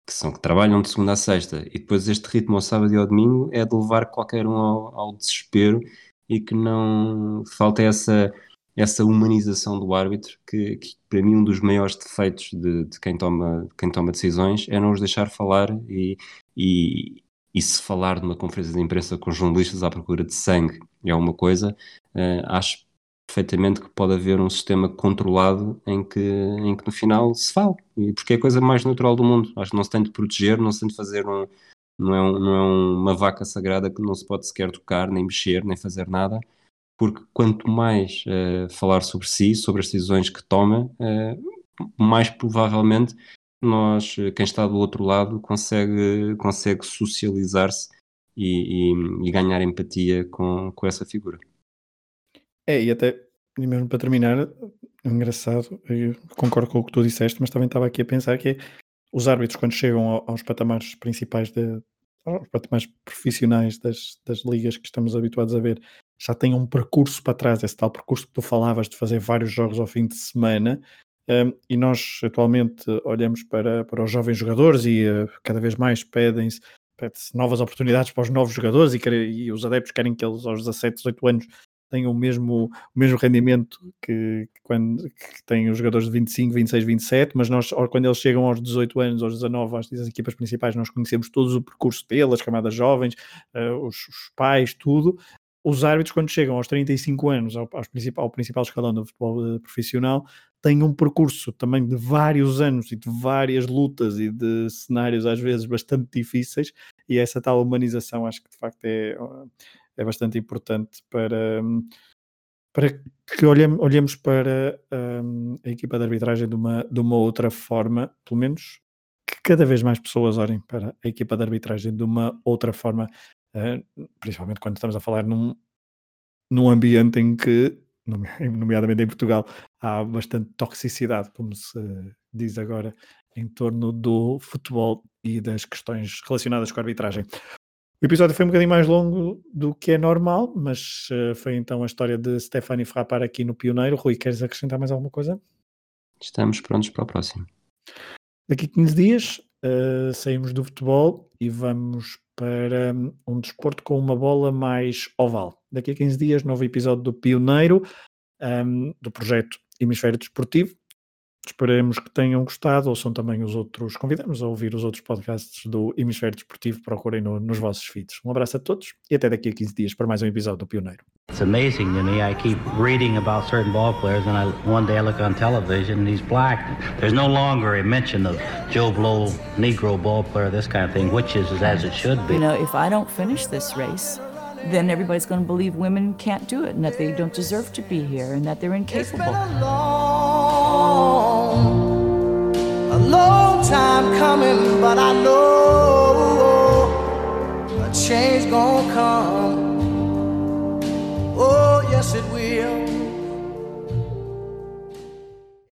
que trabalham de segunda a sexta, e depois este ritmo ao sábado e ao domingo é de levar qualquer um ao desespero, e que não falta essa humanização do árbitro, que para mim um dos maiores defeitos de quem toma decisões é não os deixar falar, e se falar numa conferência de imprensa com jornalistas à procura de sangue é uma coisa, acho perfeitamente que pode haver um sistema controlado em que no final se fala, porque é a coisa mais natural do mundo. Acho que não se tem de proteger, não se tem de fazer não é uma vaca sagrada que não se pode sequer tocar, nem mexer, nem fazer nada, porque quanto mais falar sobre si, sobre as decisões que toma, mais provavelmente nós, quem está do outro lado, consegue socializar-se e ganhar empatia com essa figura. E até, mesmo para terminar, engraçado, eu concordo com o que tu disseste, mas também estava aqui a pensar que os árbitros, quando chegam aos patamares principais, aos patamares profissionais das ligas que estamos habituados a ver, já tem um percurso para trás, esse tal percurso que tu falavas de fazer vários jogos ao fim de semana, e nós atualmente olhamos para os jovens jogadores e cada vez mais pede-se novas oportunidades para os novos jogadores, e os adeptos querem que eles aos 17, 18 anos tenham o mesmo rendimento que têm os jogadores de 25, 26, 27, mas nós, quando eles chegam aos 18 anos, aos 19, às equipas principais, nós conhecemos todos o percurso deles, as camadas jovens, os pais, tudo. Os árbitros, quando chegam aos 35 anos, ao principal escalão do futebol profissional, têm um percurso também de vários anos e de várias lutas e de cenários às vezes bastante difíceis, e essa tal humanização acho que de facto é bastante importante para que olhemos para a equipa de arbitragem de uma outra forma, pelo menos que cada vez mais pessoas olhem para a equipa de arbitragem de uma outra forma. Principalmente quando estamos a falar num ambiente em que, nomeadamente em Portugal, há bastante toxicidade, como se diz agora, em torno do futebol e das questões relacionadas com a arbitragem. O episódio foi um bocadinho mais longo do que é normal, mas foi então a história de Stéphanie Frappart aqui no Pioneiro. Rui, queres acrescentar mais alguma coisa? Estamos prontos para o próximo. Daqui a 15 dias saímos do futebol e vamos para um desporto com uma bola mais oval. Daqui a 15 dias, novo episódio do Pioneiro, do projeto Hemisfério Desportivo. Esperemos que tenham gostado. Ouçam também os outros, convidamos a ouvir os outros podcasts do Hemisfério Desportivo, procurem nos vossos feeds. Um abraço a todos e até daqui a 15 dias para mais um episódio do Pioneiro. It's amazing to me. I keep reading about certain ball players, and one day I look on television and he's black. There's no longer a mention of Joe Blow, Negro ball player, this kind of thing, which is as it should be. You know, if I don't finish this race, then everybody's going to believe women can't do it and that they don't deserve to be here and that they're incapable. It's been a long time coming, but I know a change going to come.